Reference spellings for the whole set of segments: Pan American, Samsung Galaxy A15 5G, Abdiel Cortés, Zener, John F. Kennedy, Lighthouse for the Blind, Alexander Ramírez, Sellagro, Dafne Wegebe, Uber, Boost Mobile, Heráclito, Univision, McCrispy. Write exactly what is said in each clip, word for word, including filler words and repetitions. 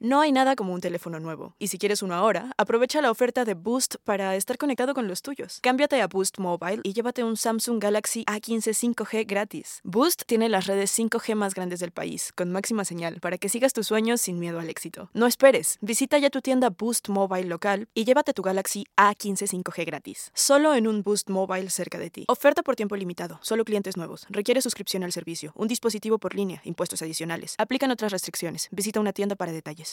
No hay nada como un teléfono nuevo. Y si quieres uno ahora, aprovecha la oferta de Boost para estar conectado con los tuyos. Cámbiate a Boost Mobile y llévate un Samsung Galaxy A quince cinco G gratis. Boost tiene las redes cinco G más grandes del país, con máxima señal, para que sigas tus sueños sin miedo al éxito. No esperes. Visita ya tu tienda Boost Mobile local y llévate tu Galaxy A quince cinco G gratis. Solo en un Boost Mobile cerca de ti. Oferta por tiempo limitado. Solo clientes nuevos. Requiere suscripción al servicio. Un dispositivo por línea. Impuestos adicionales. Aplican otras restricciones. Visita una tienda para detalles.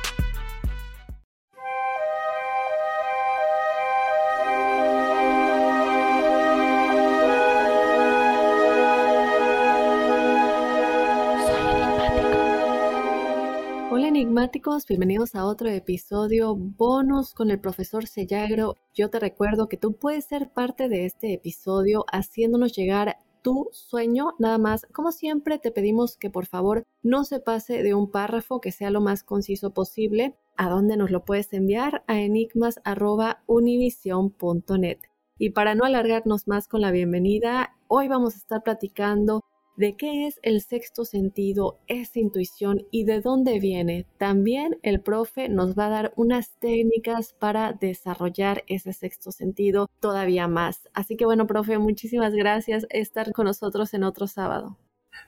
Enigmáticos, bienvenidos a otro episodio bonus con el profesor Sellagro. Yo te recuerdo que tú puedes ser parte de este episodio haciéndonos llegar tu sueño, nada más. Como siempre, te pedimos que por favor no se pase de un párrafo, que sea lo más conciso posible. ¿A dónde nos lo puedes enviar? A enigmas arroba univision punto net. Y para no alargarnos más con la bienvenida, hoy vamos a estar platicando de qué es el sexto sentido, esa intuición y de dónde viene. También el profe nos va a dar unas técnicas para desarrollar ese sexto sentido todavía más. Así que bueno, profe, muchísimas gracias por estar con nosotros en otro sábado.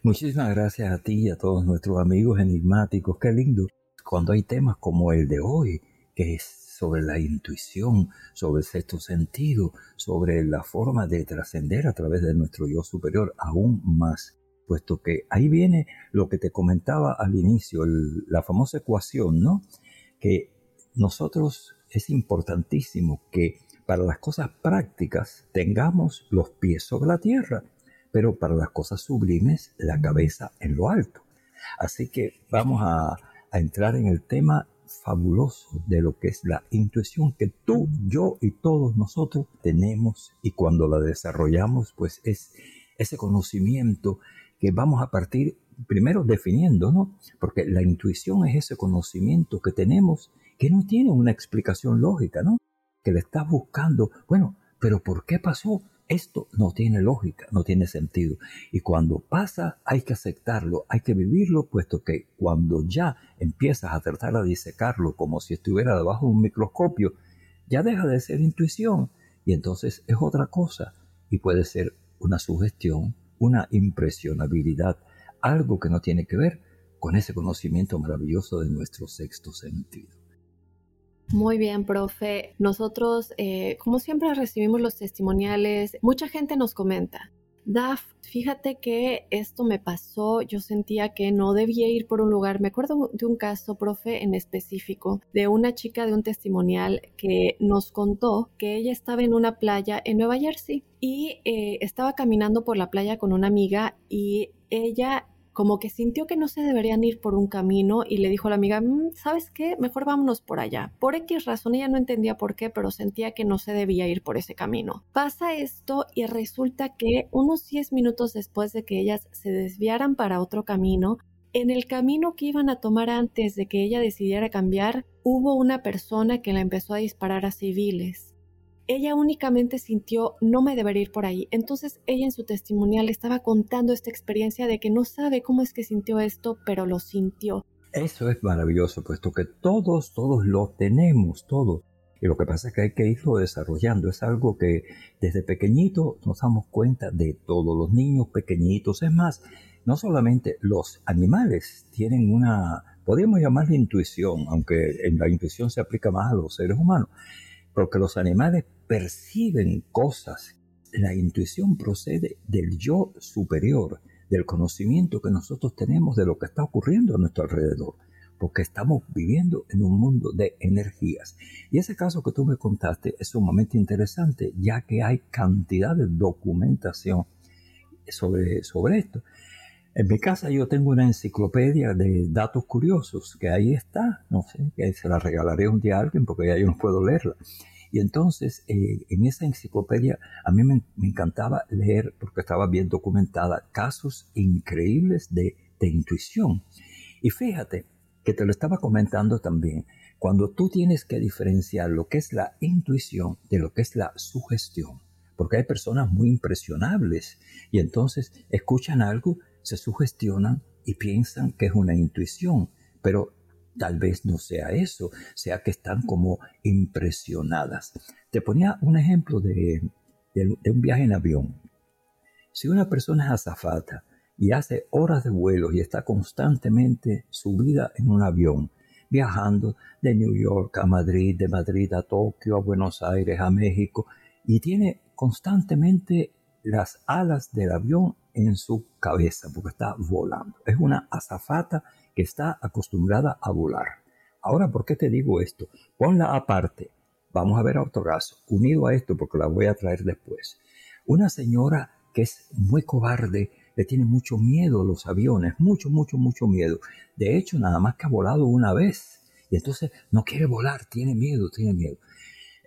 Muchísimas gracias a ti y a todos nuestros amigos enigmáticos. Qué lindo cuando hay temas como el de hoy, que es sobre la intuición, sobre el sexto sentido, sobre la forma de trascender a través de nuestro yo superior aún más, puesto que ahí viene lo que te comentaba al inicio, el, la famosa ecuación, ¿no? Que nosotros es importantísimo que para las cosas prácticas tengamos los pies sobre la tierra, pero para las cosas sublimes la cabeza en lo alto. Así que vamos a, a entrar en el tema fabuloso de lo que es la intuición que tú, yo y todos nosotros tenemos, y cuando la desarrollamos pues es ese conocimiento que vamos a partir primero definiendo, ¿no? Porque la intuición es ese conocimiento que tenemos que no tiene una explicación lógica, ¿no? Que le estás buscando, bueno, pero ¿por qué pasó? Esto no tiene lógica, no tiene sentido. Y cuando pasa hay que aceptarlo, hay que vivirlo, puesto que cuando ya empiezas a tratar de disecarlo como si estuviera debajo de un microscopio, ya deja de ser intuición y entonces es otra cosa. Y puede ser una sugestión, una impresionabilidad, algo que no tiene que ver con ese conocimiento maravilloso de nuestro sexto sentido. Muy bien, profe. Nosotros, eh, como siempre, recibimos los testimoniales. Mucha gente nos comenta, Daf, fíjate que esto me pasó, yo sentía que no debía ir por un lugar. Me acuerdo de un caso, profe, en específico, de una chica de un testimonial que nos contó que ella estaba en una playa en Nueva Jersey y eh, estaba caminando por la playa con una amiga y ella como que sintió que no se deberían ir por un camino y le dijo a la amiga, mmm, ¿sabes qué? Mejor vámonos por allá. Por X razón, ella no entendía por qué, pero sentía que no se debía ir por ese camino. Pasa esto y resulta que unos diez minutos después de que ellas se desviaran para otro camino, en el camino que iban a tomar antes de que ella decidiera cambiar, hubo una persona que la empezó a disparar a civiles. Ella únicamente sintió, no me debería ir por ahí. Entonces ella en su testimonial estaba contando esta experiencia de que no sabe cómo es que sintió esto, pero lo sintió. Eso es maravilloso, puesto que todos, todos lo tenemos, todo. Y lo que pasa es que hay que irlo desarrollando. Es algo que desde pequeñito nos damos cuenta de todos los niños pequeñitos. Es más, no solamente los animales tienen una, podríamos llamarle intuición, aunque en la intuición se aplica más a los seres humanos. Porque los animales perciben cosas. La intuición procede del yo superior, del conocimiento que nosotros tenemos de lo que está ocurriendo a nuestro alrededor. porque estamos viviendo en un mundo de energías. Y ese caso que tú me contaste es sumamente interesante, ya que hay cantidad de documentación sobre, sobre esto. En mi casa yo tengo una enciclopedia de datos curiosos, que ahí está, no sé, que se la regalaré un día a alguien porque ya yo no puedo leerla. Y entonces, eh, en esa enciclopedia a mí me, me encantaba leer, porque estaba bien documentada, casos increíbles de, de intuición. Y fíjate que te lo estaba comentando también, cuando tú tienes que diferenciar lo que es la intuición de lo que es la sugestión, porque hay personas muy impresionables y entonces escuchan algo, se sugestionan y piensan que es una intuición, pero tal vez no sea eso, sea que están como impresionadas. Te ponía un ejemplo de, de, de un viaje en avión. Si una persona es azafata y hace horas de vuelo y está constantemente subida en un avión, viajando de New York a Madrid, de Madrid a Tokio, a Buenos Aires, a México, y tiene constantemente las alas del avión en su cabeza, porque está volando. Es una azafata que está acostumbrada a volar. Ahora, ¿por qué te digo esto? Ponla aparte. Vamos a ver a otro caso, unido a esto, porque la voy a traer después. Una señora que es muy cobarde, le tiene mucho miedo a los aviones, mucho, mucho, mucho miedo. De hecho, nada más que ha volado una vez, y entonces no quiere volar, tiene miedo, tiene miedo.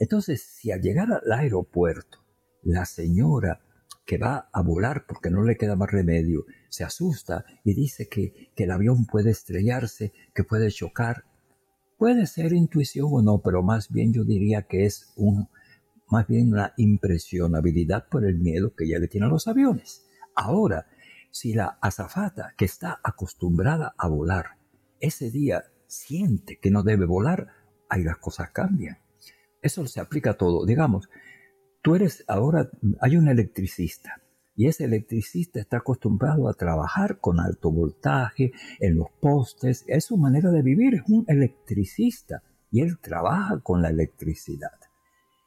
Entonces, si al llegar al aeropuerto, la señora que va a volar porque no le queda más remedio, se asusta y dice que, que el avión puede estrellarse, que puede chocar. Puede ser intuición o no, pero más bien yo diría que es un, más bien una impresionabilidad por el miedo que ya le tienen los aviones. Ahora, si la azafata que está acostumbrada a volar, ese día siente que no debe volar, ahí las cosas cambian. Eso se aplica a todo, digamos. Tú eres ahora, hay un electricista y ese electricista está acostumbrado a trabajar con alto voltaje, en los postes, es su manera de vivir, es un electricista y él trabaja con la electricidad.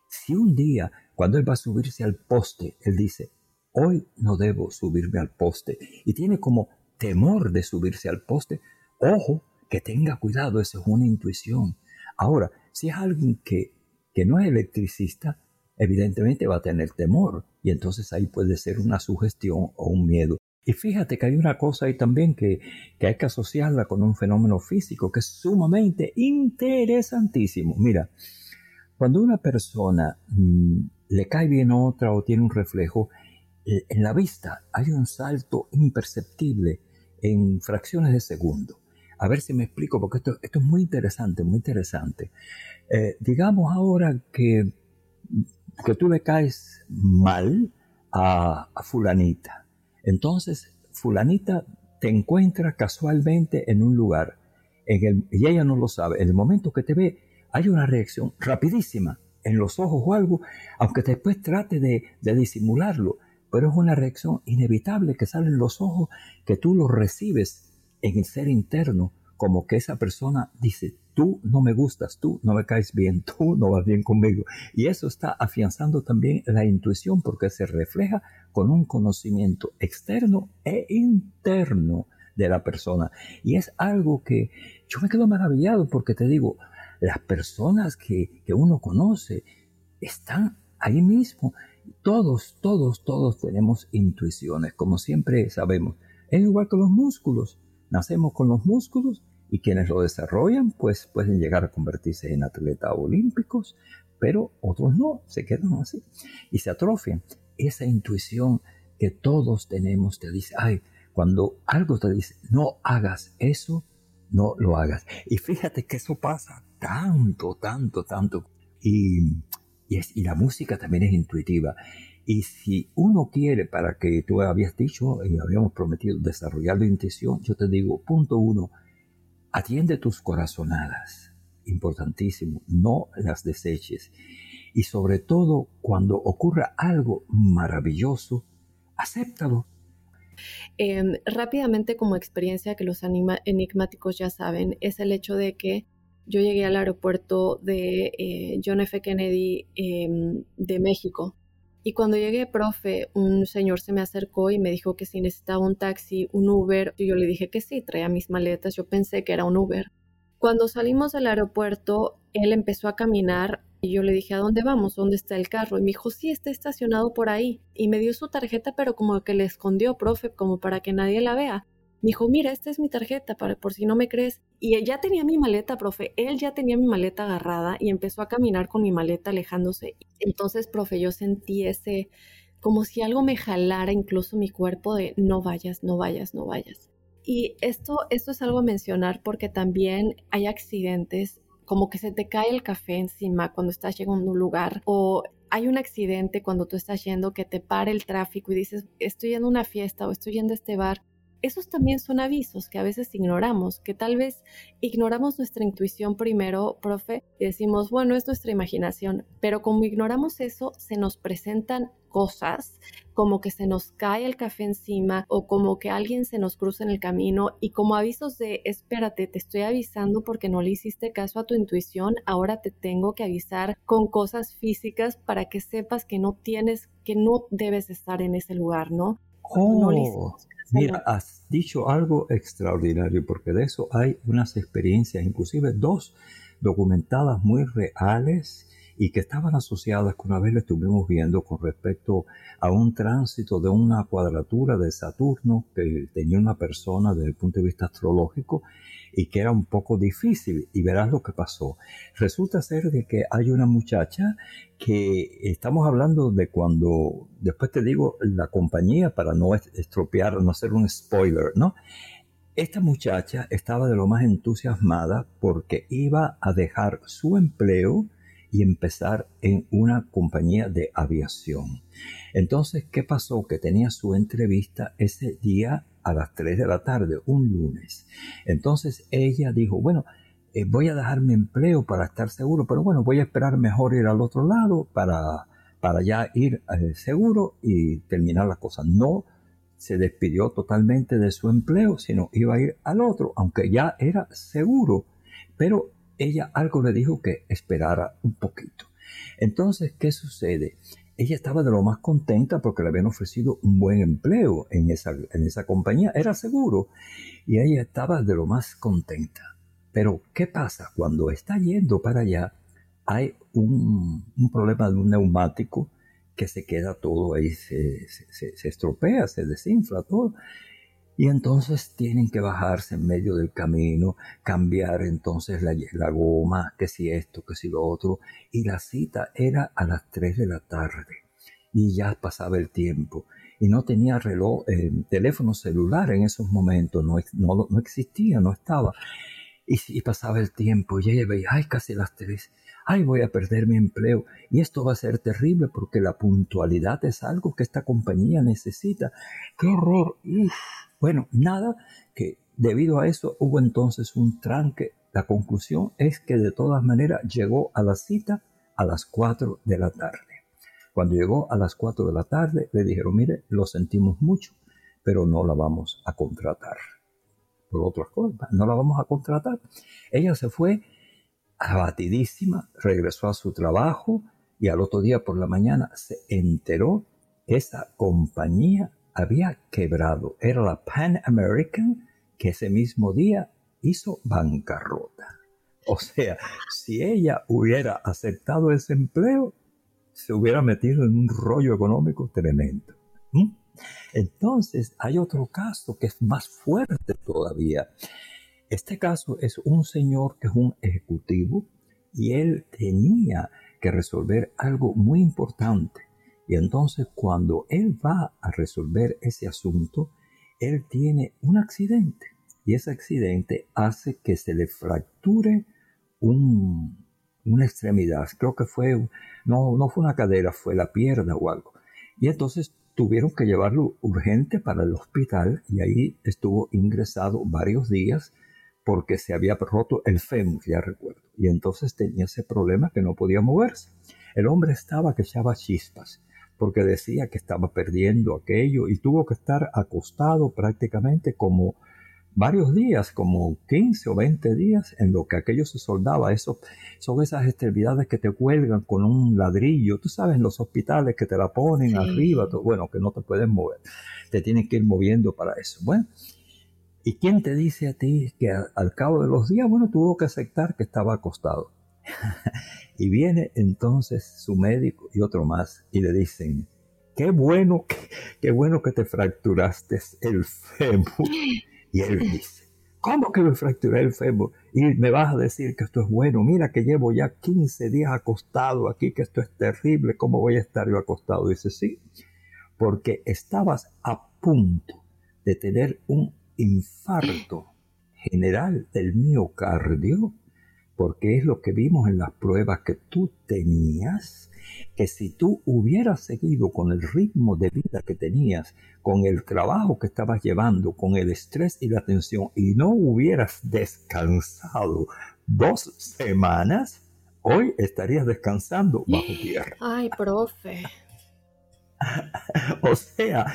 Si un día, cuando él va a subirse al poste, él dice, hoy no debo subirme al poste y tiene como temor de subirse al poste, ojo, que tenga cuidado, eso es una intuición. Ahora, si es alguien que, que no es electricista, evidentemente va a tener temor y entonces ahí puede ser una sugestión o un miedo. Y fíjate que hay una cosa ahí también que, que hay que asociarla con un fenómeno físico que es sumamente interesantísimo. Mira, cuando una persona mmm, le cae bien a otra o tiene un reflejo, eh, en la vista hay un salto imperceptible en fracciones de segundo. A ver si me explico, porque esto, esto es muy interesante, muy interesante. Eh, digamos ahora que... que tú le caes mal a, a fulanita. Entonces, fulanita te encuentra casualmente en un lugar en el, y ella no lo sabe. En el momento que te ve, hay una reacción rapidísima en los ojos o algo, aunque después trate de, de disimularlo, pero es una reacción inevitable que sale en los ojos, que tú lo recibes en el ser interno, como que esa persona dice, tú no me gustas, tú no me caes bien, tú no vas bien conmigo. Y eso está afianzando también la intuición porque se refleja con un conocimiento externo e interno de la persona. Y es algo que yo me quedo maravillado porque te digo, las personas que, que uno conoce están ahí mismo. Todos, todos, todos tenemos intuiciones, como siempre sabemos. Es igual que los músculos. Nacemos con los músculos. Y quienes lo desarrollan, pues pueden llegar a convertirse en atletas olímpicos, pero otros no, se quedan así y se atrofian. Esa intuición que todos tenemos te dice, ay, cuando algo te dice, no hagas eso, no lo hagas. Y fíjate que eso pasa tanto, tanto, tanto. Y, y, es, y la música también es intuitiva. Y si uno quiere, para que tú habías dicho y habíamos prometido desarrollar la intuición, yo te digo, punto uno, atiende tus corazonadas, importantísimo, no las deseches. Y sobre todo, cuando ocurra algo maravilloso, acéptalo. Eh, rápidamente, como experiencia que los anima- enigmáticos ya saben, es el hecho de que yo llegué al aeropuerto de eh, John F. Kennedy eh, de México. Y cuando llegué, profe, un señor se me acercó y me dijo que si necesitaba un taxi, un Uber. Y yo le dije que sí, traía mis maletas. Yo pensé que era un Uber. Cuando salimos del aeropuerto, él empezó a caminar y yo le dije, ¿a dónde vamos? ¿Dónde está el carro? Y me dijo, sí, está estacionado por ahí. Y me dio su tarjeta, pero como que le escondió, profe, como para que nadie la vea. Me dijo, mira, esta es mi tarjeta, para, por si no me crees. Y ya tenía mi maleta, profe. Él ya tenía mi maleta agarrada y empezó a caminar con mi maleta alejándose. Entonces, profe, yo sentí ese, como si algo me jalara incluso mi cuerpo de no vayas, no vayas, no vayas. Y esto, esto es algo a mencionar porque también hay accidentes, como que se te cae el café encima cuando estás llegando a un lugar, o hay un accidente cuando tú estás yendo que te para el tráfico y dices, estoy yendo a una fiesta o estoy yendo a este bar. Esos también son avisos que a veces ignoramos, que tal vez ignoramos nuestra intuición primero, profe, y decimos, bueno, es nuestra imaginación, pero como ignoramos eso, se nos presentan cosas, como que se nos cae el café encima o como que alguien se nos cruza en el camino y como avisos de, espérate, te estoy avisando porque no le hiciste caso a tu intuición, ahora te tengo que avisar con cosas físicas para que sepas que no tienes, que no debes estar en ese lugar, ¿no? Oh, no le hiciste caso. Mira, has dicho algo extraordinario porque de eso hay unas experiencias, inclusive dos documentadas muy reales y que estaban asociadas, que una vez lo estuvimos viendo con respecto a un tránsito de una cuadratura de Saturno que tenía una persona desde el punto de vista astrológico y que era un poco difícil, y verás lo que pasó. Resulta ser de que hay una muchacha que estamos hablando de cuando, después te digo la compañía para no estropear, no hacer un spoiler, ¿no? Esta muchacha estaba de lo más entusiasmada porque iba a dejar su empleo y empezar en una compañía de aviación. Entonces, ¿qué pasó? Que tenía su entrevista ese día a las tres de la tarde, un lunes. Entonces, ella dijo, bueno, eh, voy a dejar mi empleo para estar seguro, pero bueno, voy a esperar mejor ir al otro lado para, para ya ir eh, seguro y terminar la cosa. No se despidió totalmente de su empleo, sino iba a ir al otro, aunque ya era seguro, pero ella algo le dijo que esperara un poquito. Entonces, ¿qué sucede? Ella estaba de lo más contenta porque le habían ofrecido un buen empleo en esa, en esa compañía. Era seguro. Y ella estaba de lo más contenta. Pero, ¿qué pasa? Cuando está yendo para allá, hay un, un problema de un neumático que se queda todo ahí, se, se, se estropea, se desinfla todo. Y entonces tienen que bajarse en medio del camino, cambiar entonces la, la goma, que si esto, que si lo otro. Y la cita era a las tres de la tarde. Y ya pasaba el tiempo. Y no tenía reloj, eh, teléfono celular en esos momentos. No, no, no existía, no estaba. Y, y pasaba el tiempo. Y ella veía, ay, casi las tres. Ay, voy a perder mi empleo. Y esto va a ser terrible porque la puntualidad es algo que esta compañía necesita. ¡Qué horror! ¡Uf! Bueno, nada, que debido a eso hubo entonces un tranque. La conclusión es que de todas maneras llegó a la cita a las cuatro de la tarde. Cuando llegó a las cuatro de la tarde le dijeron, mire, lo sentimos mucho, pero no la vamos a contratar. Por otras cosas, no la vamos a contratar. Ella se fue abatidísima, regresó a su trabajo y al otro día por la mañana se enteró que esa compañía había quebrado. Era la Pan American que ese mismo día hizo bancarrota. O sea, si ella hubiera aceptado ese empleo, se hubiera metido en un rollo económico tremendo. ¿Mm? Entonces, hay otro caso que es más fuerte todavía. Este caso es un señor que es un ejecutivo y él tenía que resolver algo muy importante. Y entonces cuando él va a resolver ese asunto, él tiene un accidente. Y ese accidente hace que se le fracture un, una extremidad. Creo que fue, no, no fue una cadera, fue la pierna o algo. Y entonces tuvieron que llevarlo urgente para el hospital y ahí estuvo ingresado varios días porque se había roto el fémur, ya recuerdo. Y entonces tenía ese problema que no podía moverse. El hombre estaba que echaba chispas, porque decía que estaba perdiendo aquello y tuvo que estar acostado prácticamente como varios días, como quince o veinte días, en lo que aquello se soldaba. Eso, son esas extremidades que te cuelgan con un ladrillo. Tú sabes, en los hospitales que te la ponen sí. Arriba, bueno, que no te puedes mover. Te tienen que ir moviendo para eso. Bueno, ¿Y quién te dice a ti que a, al cabo de los días, bueno, tuvo que aceptar que estaba acostado? Y viene entonces su médico y otro más y le dicen, qué bueno, qué, qué bueno que te fracturaste el fémur. Y él dice, ¿cómo que me fracturé el fémur? Y me vas a decir que esto es bueno. Mira que llevo ya quince días acostado aquí, que esto es terrible. ¿Cómo voy a estar yo acostado? Dice, sí, porque estabas a punto de tener un infarto general del miocardio, porque es lo que vimos en las pruebas que tú tenías, que si tú hubieras seguido con el ritmo de vida que tenías, con el trabajo que estabas llevando, con el estrés y la tensión, y no hubieras descansado dos semanas, hoy estarías descansando bajo tierra. Ay, profe. O sea,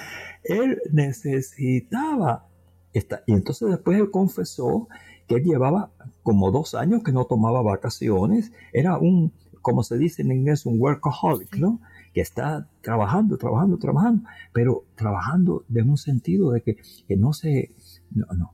él necesitaba estar. Y entonces después él confesó que él llevaba como dos años que no tomaba vacaciones, era un, como se dice en inglés, un workaholic, ¿no? Que está trabajando, trabajando, trabajando, pero trabajando de un sentido de que, que no se, no, no,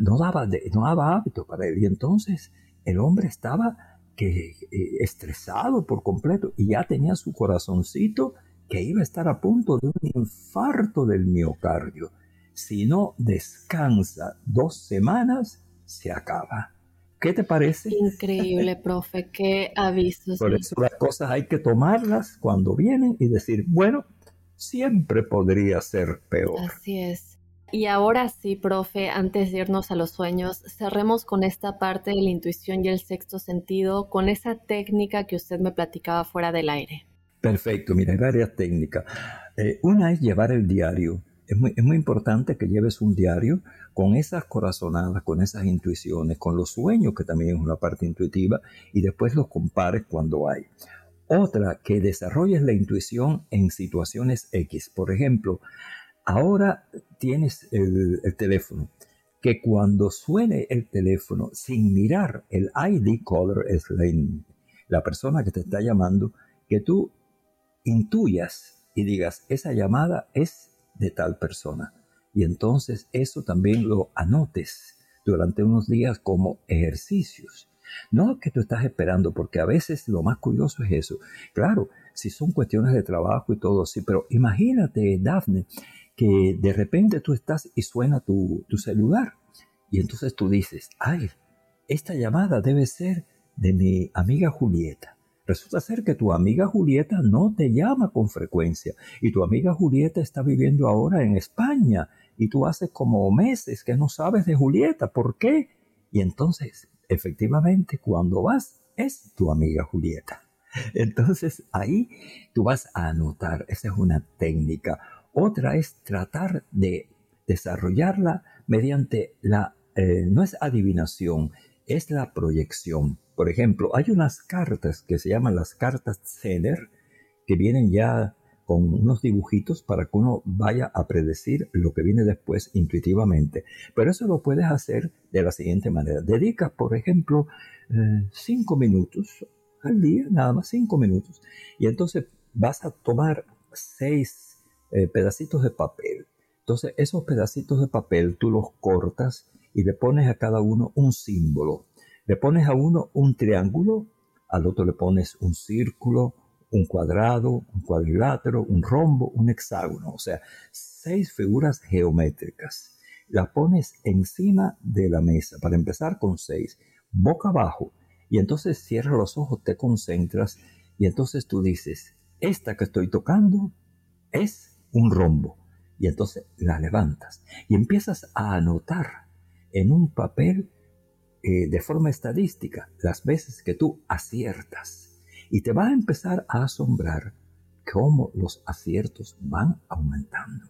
no daba, de, no daba hábito para él. Y entonces el hombre estaba que, eh, estresado por completo y ya tenía su corazoncito que iba a estar a punto de un infarto del miocardio. Si no descansa dos semanas, se acaba. ¿Qué te parece? Increíble, profe, qué avisos. Por eso las cosas hay que tomarlas cuando vienen y decir, bueno, siempre podría ser peor. Así es. Y ahora sí, profe, antes de irnos a los sueños, cerremos con esta parte de la intuición y el sexto sentido, con esa técnica que usted me platicaba fuera del aire. Perfecto, mira, hay varias técnicas. Eh, una es llevar el diario. Es muy, es muy importante que lleves un diario con esas corazonadas, con esas intuiciones, con los sueños, que también es una parte intuitiva, y después los compares cuando hay. Otra, que desarrolles la intuición en situaciones X. Por ejemplo, ahora tienes el, el teléfono, que cuando suene el teléfono, sin mirar el I D caller, es la, la persona que te está llamando, que tú intuyas y digas, esa llamada es de tal persona. Y entonces eso también lo anotes durante unos días como ejercicios. No que tú estás esperando, porque a veces lo más curioso es eso. Claro, si son cuestiones de trabajo y todo así, pero imagínate, Dafne, que de repente tú estás y suena tu, tu celular. Y entonces tú dices, ay, esta llamada debe ser de mi amiga Julieta. Resulta ser que tu amiga Julieta no te llama con frecuencia y tu amiga Julieta está viviendo ahora en España y tú haces como meses que no sabes de Julieta. ¿Por qué? Y entonces, efectivamente, cuando vas, es tu amiga Julieta. Entonces, ahí tú vas a anotar. Esa es una técnica. Otra es tratar de desarrollarla mediante la, eh, no es adivinación, es la proyección. Por ejemplo, hay unas cartas que se llaman las cartas Zener, que vienen ya con unos dibujitos para que uno vaya a predecir lo que viene después intuitivamente. Pero eso lo puedes hacer de la siguiente manera. Dedicas, por ejemplo, eh, cinco minutos al día, nada más cinco minutos. Y entonces vas a tomar seis eh, pedacitos de papel. Entonces esos pedacitos de papel tú los cortas y le pones a cada uno un símbolo. Le pones a uno un triángulo, al otro le pones un círculo, un cuadrado, un cuadrilátero, un rombo, un hexágono. O sea, seis figuras geométricas. Las pones encima de la mesa, para empezar con seis, boca abajo. Y entonces cierras los ojos, te concentras y entonces tú dices, esta que estoy tocando es un rombo. Y entonces la levantas y empiezas a anotar en un papel Eh, de forma estadística las veces que tú aciertas y te va a empezar a asombrar cómo los aciertos van aumentando.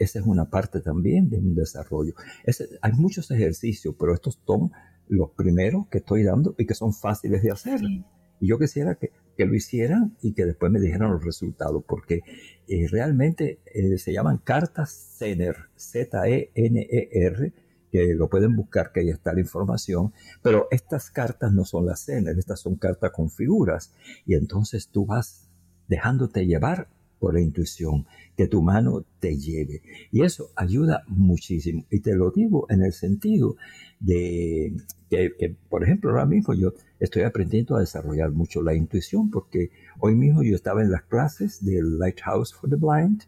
Esa es una parte también de un desarrollo. Ese, hay muchos ejercicios, pero estos son los primeros que estoy dando y que son fáciles de hacer. Sí. Y yo quisiera que, que lo hicieran y que después me dijeran los resultados, porque eh, realmente eh, se llaman cartas Zener, Z E N E R, que lo pueden buscar, que ahí está la información, pero estas cartas no son las Zener, estas son cartas con figuras, y entonces tú vas dejándote llevar por la intuición, que tu mano te lleve. Y eso ayuda muchísimo. Y te lo digo en el sentido de que, que, por ejemplo, ahora mismo yo estoy aprendiendo a desarrollar mucho la intuición, porque hoy mismo yo estaba en las clases del Lighthouse for the Blind,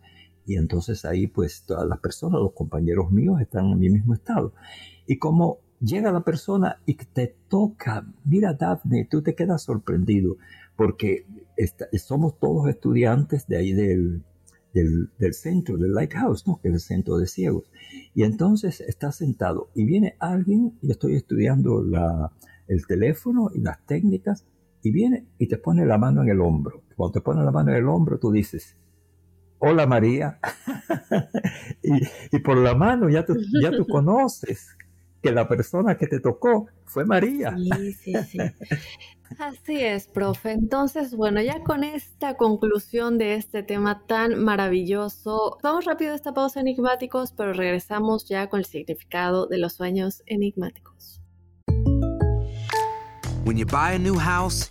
y entonces ahí pues todas las personas, los compañeros míos están en mi mismo estado. Y como llega la persona y te toca, mira, Daphne, tú te quedas sorprendido, porque está, somos todos estudiantes de ahí del, del, del centro, del Lighthouse, ¿no? Que es el centro de ciegos. Y entonces estás sentado y viene alguien, y estoy estudiando la, el teléfono y las técnicas, y viene y te pone la mano en el hombro. Cuando te pone la mano en el hombro, tú dices, hola María, y, y por la mano ya tú, ya tú conoces que la persona que te tocó fue María. Sí, sí, sí. Así es, profe. Entonces, bueno, ya con esta conclusión de este tema tan maravilloso, vamos rápido a esta pausa, enigmáticos, pero regresamos ya con el significado de los sueños enigmáticos. When you buy a new house,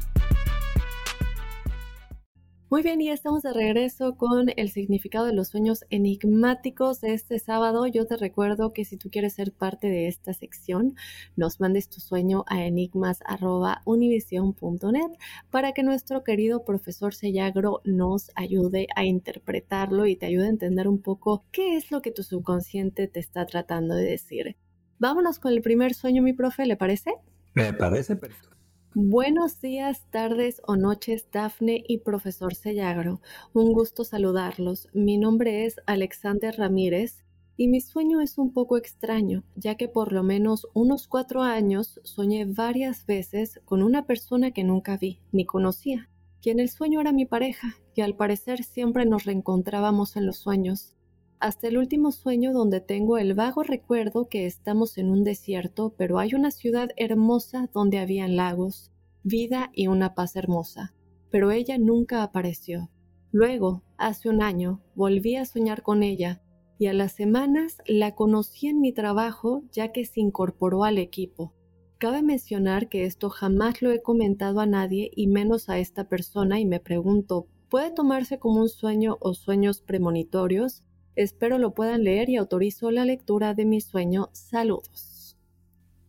Muy bien, y estamos de regreso con el significado de los sueños enigmáticos de este sábado. Yo te recuerdo que si tú quieres ser parte de esta sección, nos mandes tu sueño a enigmas arroba univision punto net para que nuestro querido profesor Sellagro nos ayude a interpretarlo y te ayude a entender un poco qué es lo que tu subconsciente te está tratando de decir. Vámonos con el primer sueño, mi profe, ¿le parece? Me parece perfecto. Buenos días, tardes o noches, Dafne y profesor Sellagro. Un gusto saludarlos. Mi nombre es Alexander Ramírez y mi sueño es un poco extraño, ya que por lo menos unos cuatro años soñé varias veces con una persona que nunca vi ni conocía, quien el sueño era mi pareja y al parecer siempre nos reencontrábamos en los sueños. Hasta el último sueño donde tengo el vago recuerdo que estamos en un desierto, pero hay una ciudad hermosa donde habían lagos, vida y una paz hermosa, pero ella nunca apareció. Luego, hace un año, volví a soñar con ella y a las semanas la conocí en mi trabajo ya que se incorporó al equipo. Cabe mencionar que esto jamás lo he comentado a nadie y menos a esta persona y me pregunto, ¿puede tomarse como un sueño o sueños premonitorios? Espero lo puedan leer y autorizo la lectura de mi sueño. Saludos.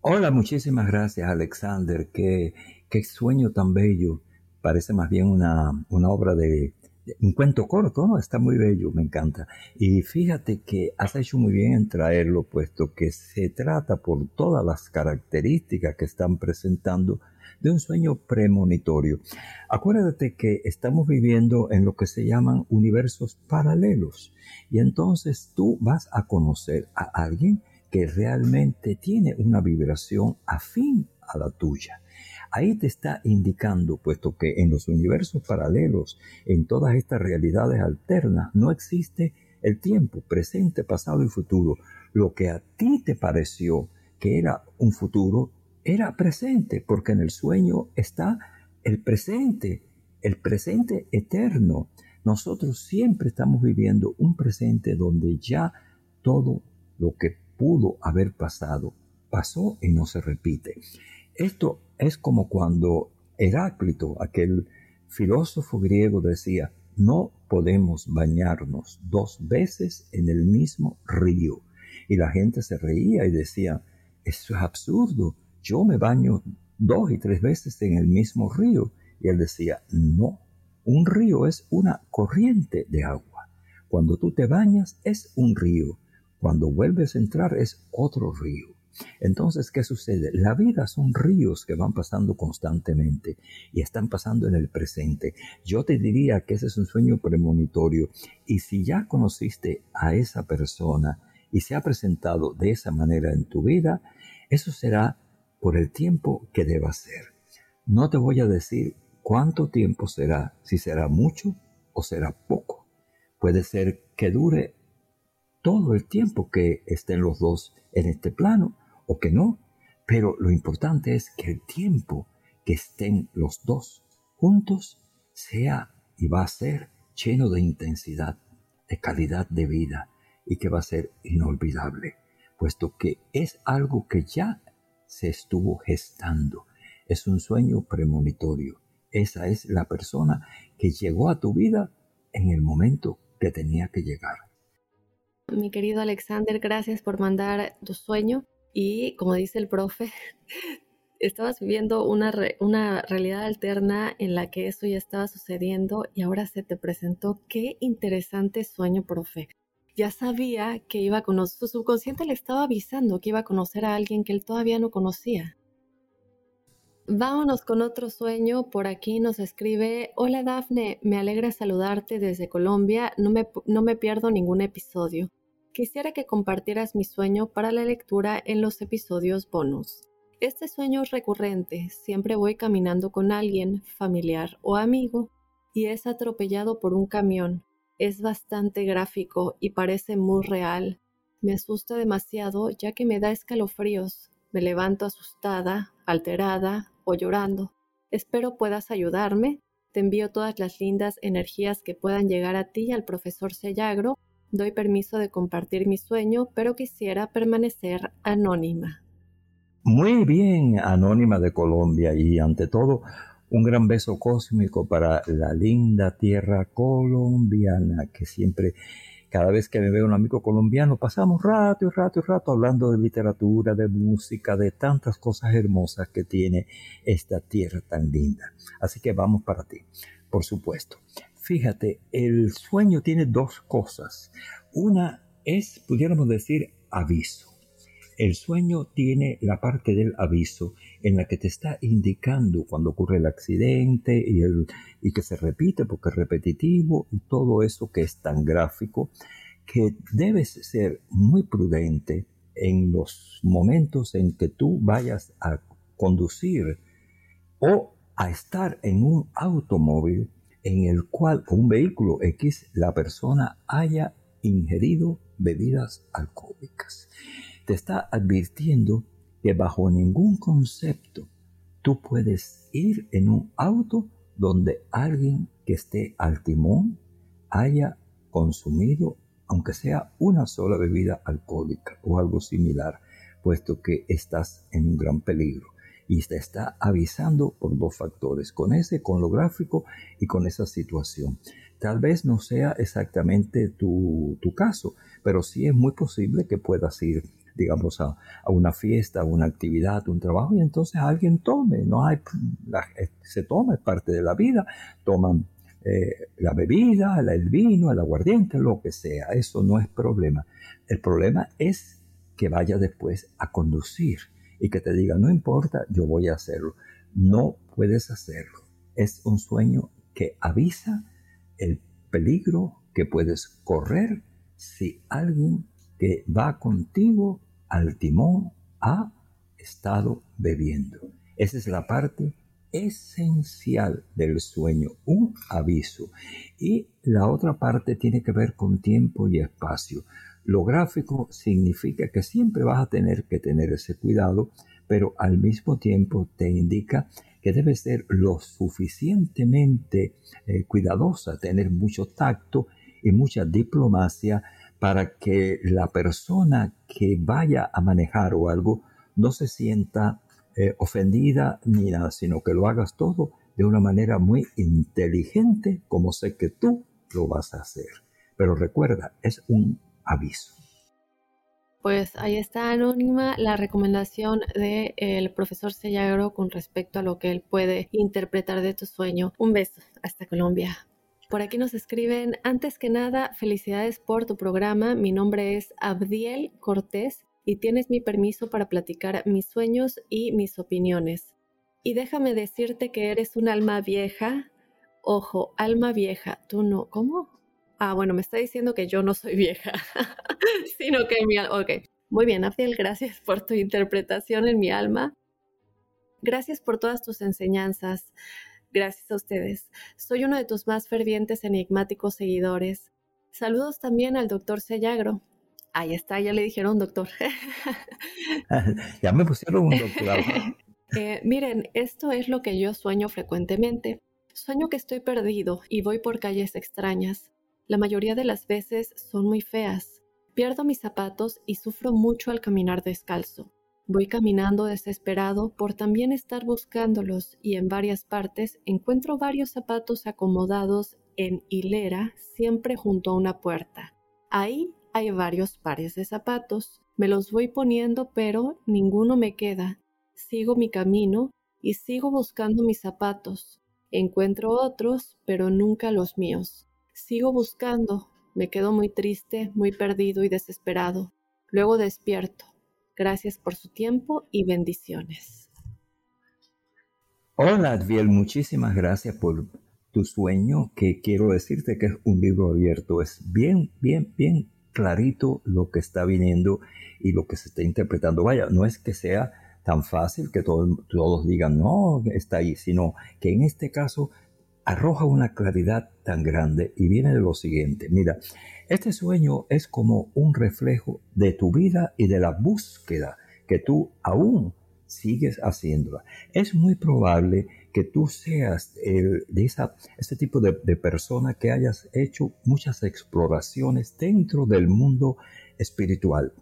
Hola, muchísimas gracias, Alexander. Qué, qué sueño tan bello. Parece más bien una, una obra de, de un cuento corto, ¿no? Está muy bello, me encanta. Y fíjate que has hecho muy bien en traerlo, puesto que se trata, por todas las características que están presentando, de un sueño premonitorio. Acuérdate que estamos viviendo en lo que se llaman universos paralelos y entonces tú vas a conocer a alguien que realmente tiene una vibración afín a la tuya. Ahí te está indicando, puesto que en los universos paralelos, en todas estas realidades alternas, no existe el tiempo presente, pasado y futuro. Lo que a ti te pareció que era un futuro era presente, porque en el sueño está el presente, el presente eterno. Nosotros siempre estamos viviendo un presente donde ya todo lo que pudo haber pasado, pasó y no se repite. Esto es como cuando Heráclito, aquel filósofo griego, decía, no podemos bañarnos dos veces en el mismo río. y la gente se reía y decía, esto es absurdo, yo me baño dos y tres veces en el mismo río. Y él decía, no, un río es una corriente de agua. Cuando tú te bañas es un río, cuando vuelves a entrar es otro río. Entonces, ¿qué sucede? La vida son ríos que van pasando constantemente y están pasando en el presente. Yo te diría que ese es un sueño premonitorio, y si ya conociste a esa persona y se ha presentado de esa manera en tu vida, eso será por el tiempo que deba ser. No te voy a decir cuánto tiempo será, si será mucho o será poco. Puede ser que dure todo el tiempo que estén los dos en este plano, o que no, pero lo importante es que el tiempo que estén los dos juntos sea y va a ser lleno de intensidad, de calidad de vida, y que va a ser inolvidable, puesto que es algo que ya se estuvo gestando, es un sueño premonitorio. Esa es la persona que llegó a tu vida en el momento que tenía que llegar. Mi querido Alexander, gracias por mandar tu sueño. Y como dice el profe, estabas viviendo una, re, una realidad alterna en la que eso ya estaba sucediendo y ahora se te presentó. Qué interesante sueño, profe. Ya sabía que iba a conocer, su subconsciente le estaba avisando que iba a conocer a alguien que él todavía no conocía. Vámonos con otro sueño. Por aquí nos escribe, hola Dafne, me alegra saludarte desde Colombia, no me, no me pierdo ningún episodio. Quisiera que compartieras mi sueño para la lectura en los episodios bonus. Este sueño es recurrente, siempre voy caminando con alguien, familiar o amigo, y es atropellado por un camión. Es bastante gráfico y parece muy real. Me asusta demasiado ya que me da escalofríos. Me levanto asustada, alterada o llorando. Espero puedas ayudarme. Te envío todas las lindas energías que puedan llegar a ti y al profesor Sellagro. Doy permiso de compartir mi sueño, pero quisiera permanecer anónima. Muy bien, Anónima de Colombia. Y ante todo, un gran beso cósmico para la linda tierra colombiana, que siempre, cada vez que me veo un amigo colombiano, pasamos rato y rato y rato hablando de literatura, de música, de tantas cosas hermosas que tiene esta tierra tan linda. Así que vamos para ti, por supuesto. Fíjate, el sueño tiene dos cosas. Una es, pudiéramos decir, aviso. El sueño tiene la parte del aviso en la que te está indicando cuando ocurre el accidente y, el, y que se repite porque es repetitivo y todo eso que es tan gráfico, que debes ser muy prudente en los momentos en que tú vayas a conducir o a estar en un automóvil en el cual un vehículo X la persona haya ingerido bebidas alcohólicas. Te está advirtiendo que bajo ningún concepto tú puedes ir en un auto donde alguien que esté al timón haya consumido, aunque sea una sola bebida alcohólica o algo similar, puesto que estás en un gran peligro. Y te está avisando por dos factores, con ese, con lo gráfico y con esa situación. Tal vez no sea exactamente tu, tu caso, pero sí es muy posible que puedas ir, digamos, a, a una fiesta, a una actividad, un trabajo, y entonces alguien tome. No hay, la, se toma, es parte de la vida, toman eh, la bebida, el vino, el aguardiente, lo que sea. Eso no es problema. El problema es que vaya después a conducir. Y que te diga, no importa, yo voy a hacerlo. No puedes hacerlo. Es un sueño que avisa el peligro que puedes correr si alguien que va contigo al timón ha estado bebiendo. Esa es la parte esencial del sueño, un aviso. Y la otra parte tiene que ver con tiempo y espacio. Lo gráfico significa que siempre vas a tener que tener ese cuidado, pero al mismo tiempo te indica que debes ser lo suficientemente eh, cuidadosa, tener mucho tacto y mucha diplomacia para que la persona que vaya a manejar o algo no se sienta eh, ofendida ni nada, sino que lo hagas todo de una manera muy inteligente, como sé que tú lo vas a hacer. Pero recuerda, es un aviso. Pues ahí está anónima la recomendación del profesor Sellagro con respecto a lo que él puede interpretar de tu sueño. Un beso, hasta Colombia. Por aquí nos escriben: antes que nada, felicidades por tu programa. Mi nombre es Abdiel Cortés y tienes mi permiso para platicar mis sueños y mis opiniones. Y déjame decirte que eres un alma vieja. Ojo, alma vieja. Tú no. ¿Cómo? Ah, bueno, me está diciendo que yo no soy vieja, sino que mi alma. Ok. Muy bien, Abdiel, gracias por tu interpretación en mi alma. Gracias por todas tus enseñanzas. Gracias a ustedes. Soy uno de tus más fervientes enigmáticos seguidores. Saludos también al doctor Sellagro. Ahí está, ya le dijeron doctor. Ya me pusieron un doctorado. Eh, miren, esto es lo que yo sueño frecuentemente. Sueño que estoy perdido y voy por calles extrañas. La mayoría de las veces son muy feas. Pierdo mis zapatos y sufro mucho al caminar descalzo. Voy caminando desesperado por también estar buscándolos y en varias partes encuentro varios zapatos acomodados en hilera, siempre junto a una puerta. Ahí hay varios pares de zapatos. Me los voy poniendo, pero ninguno me queda. Sigo mi camino y sigo buscando mis zapatos. Encuentro otros, pero nunca los míos. Sigo buscando. Me quedo muy triste, muy perdido y desesperado. Luego despierto. Gracias por su tiempo y bendiciones. Hola, Adviel. Muchísimas gracias por tu sueño, que quiero decirte que es un libro abierto. Es bien, bien, bien clarito lo que está viniendo y lo que se está interpretando. Vaya, no es que sea tan fácil que todo, todos digan, no, está ahí, sino que en este caso arroja una claridad tan grande y viene de lo siguiente. Mira, este sueño es como un reflejo de tu vida y de la búsqueda que tú aún sigues haciéndola. Es muy probable que tú seas el, de esa, ese tipo de, de persona que hayas hecho muchas exploraciones dentro del mundo espiritual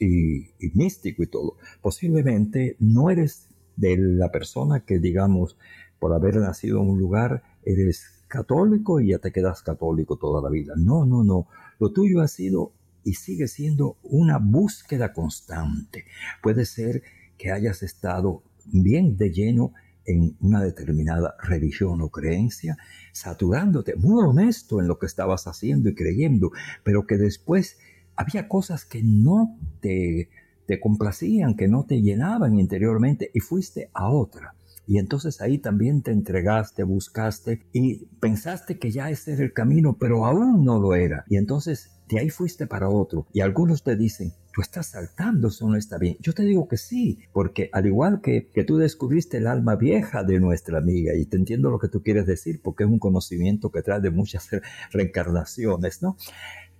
y, y místico y todo. Posiblemente no eres de la persona que, digamos, por haber nacido en un lugar, eres católico y ya te quedas católico toda la vida. No, no, no. Lo tuyo ha sido y sigue siendo una búsqueda constante. Puede ser que hayas estado bien de lleno en una determinada religión o creencia, saturándote, muy honesto en lo que estabas haciendo y creyendo, pero que después había cosas que no te, te complacían, que no te llenaban interiormente y fuiste a otra. Y entonces ahí también te entregaste, buscaste y pensaste que ya ese era el camino, pero aún no lo era. Y entonces de ahí fuiste para otro. Y algunos te dicen, tú estás saltando, eso no está bien. Yo te digo que sí, porque al igual que, que tú descubriste el alma vieja de nuestra amiga, y te entiendo lo que tú quieres decir, porque es un conocimiento que trae de muchas reencarnaciones, ¿no?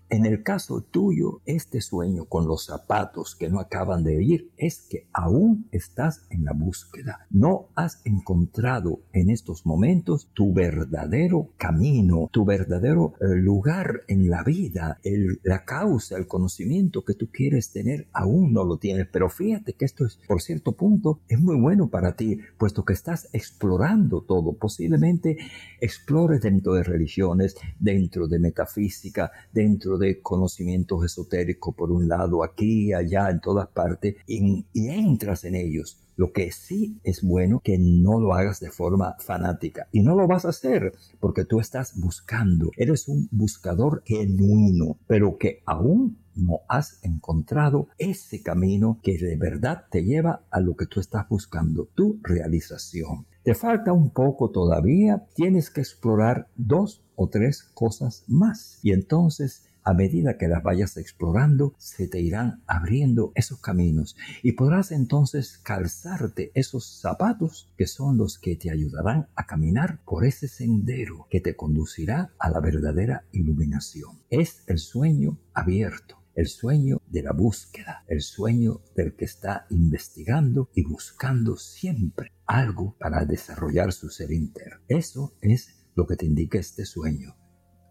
En el caso tuyo, este sueño con los zapatos que no acaban de ir es que aún estás en la búsqueda. No has encontrado en estos momentos tu verdadero camino, tu verdadero eh, lugar en la vida, el, la causa, el conocimiento que tú quieres tener, aún no lo tienes. Pero fíjate que esto es, por cierto punto, es muy bueno para ti, puesto que estás explorando todo. Posiblemente explores dentro de religiones, dentro de metafísica, dentro de conocimientos esotéricos por un lado, aquí, allá, en todas partes, y, y entras en ellos. Lo que sí es bueno que no lo hagas de forma fanática, y no lo vas a hacer porque tú estás buscando, eres un buscador genuino, pero que aún no has encontrado ese camino que de verdad te lleva a lo que tú estás buscando, tu realización. Te falta un poco todavía, tienes que explorar dos o tres cosas más, y entonces a medida que las vayas explorando, se te irán abriendo esos caminos y podrás entonces calzarte esos zapatos que son los que te ayudarán a caminar por ese sendero que te conducirá a la verdadera iluminación. Es el sueño abierto, el sueño de la búsqueda, el sueño del que está investigando y buscando siempre algo para desarrollar su ser interno. Eso es lo que te indica este sueño,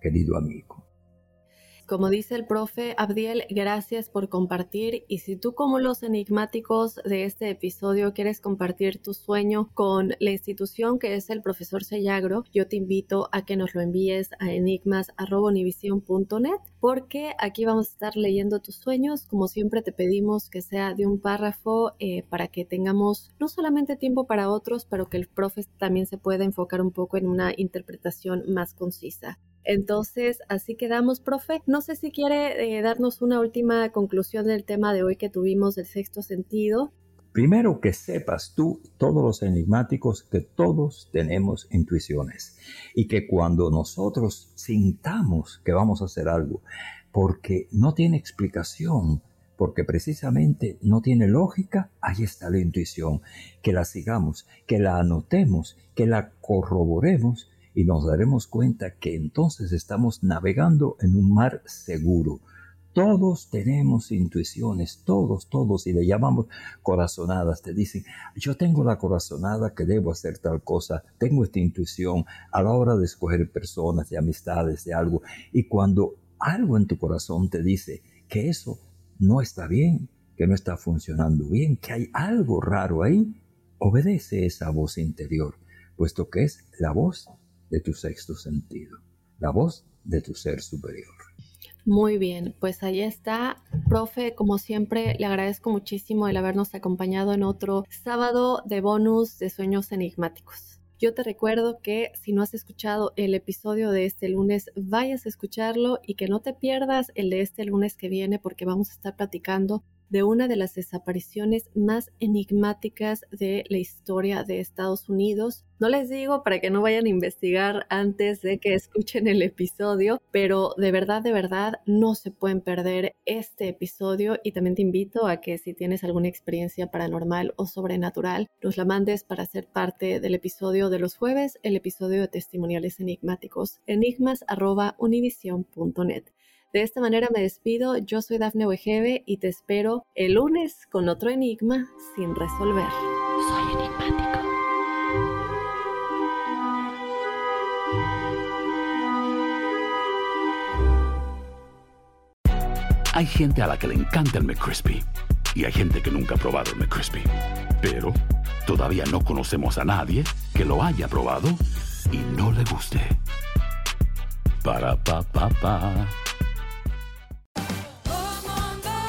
querido amigo. Como dice el profe Abdiel, gracias por compartir. Y si tú, como los enigmáticos de este episodio, quieres compartir tu sueño con la institución que es el profesor Sellagro, yo te invito a que nos lo envíes a enigmas arroba univision punto net, porque aquí vamos a estar leyendo tus sueños. Como siempre, te pedimos que sea de un párrafo eh, para que tengamos no solamente tiempo para otros, pero que el profe también se pueda enfocar un poco en una interpretación más concisa. Entonces, así quedamos, profe. No sé si quiere eh, darnos una última conclusión del tema de hoy que tuvimos del sexto sentido. Primero, que sepas tú, todos los enigmáticos, que todos tenemos intuiciones y que cuando nosotros sintamos que vamos a hacer algo porque no tiene explicación, porque precisamente no tiene lógica, ahí está la intuición. Que la sigamos, que la anotemos, que la corroboremos, y nos daremos cuenta que entonces estamos navegando en un mar seguro. Todos tenemos intuiciones, todos, todos, y le llamamos corazonadas. Te dicen, yo tengo la corazonada que debo hacer tal cosa, tengo esta intuición a la hora de escoger personas, de amistades, de algo. Y cuando algo en tu corazón te dice que eso no está bien, que no está funcionando bien, que hay algo raro ahí, obedece esa voz interior, puesto que es la voz de tu sexto sentido, la voz de tu ser superior. Muy bien, pues ahí está. Profe, como siempre, le agradezco muchísimo el habernos acompañado en otro sábado de bonus de sueños enigmáticos. Yo te recuerdo que si no has escuchado el episodio de este lunes, vayas a escucharlo y que no te pierdas el de este lunes que viene, porque vamos a estar platicando de una de las desapariciones más enigmáticas de la historia de Estados Unidos. No les digo para que no vayan a investigar antes de que escuchen el episodio, pero de verdad, de verdad, no se pueden perder este episodio. Y también te invito a que si tienes alguna experiencia paranormal o sobrenatural, nos la mandes para ser parte del episodio de los jueves, el episodio de testimoniales enigmáticos, enigmas arroba univision punto net. De esta manera me despido. Yo soy Dafne Wegebe y te espero el lunes con otro enigma sin resolver. Soy enigmático. Hay gente a la que le encanta el McCrispy y hay gente que nunca ha probado el McCrispy. Pero todavía no conocemos a nadie que lo haya probado y no le guste. Para pa pa pa.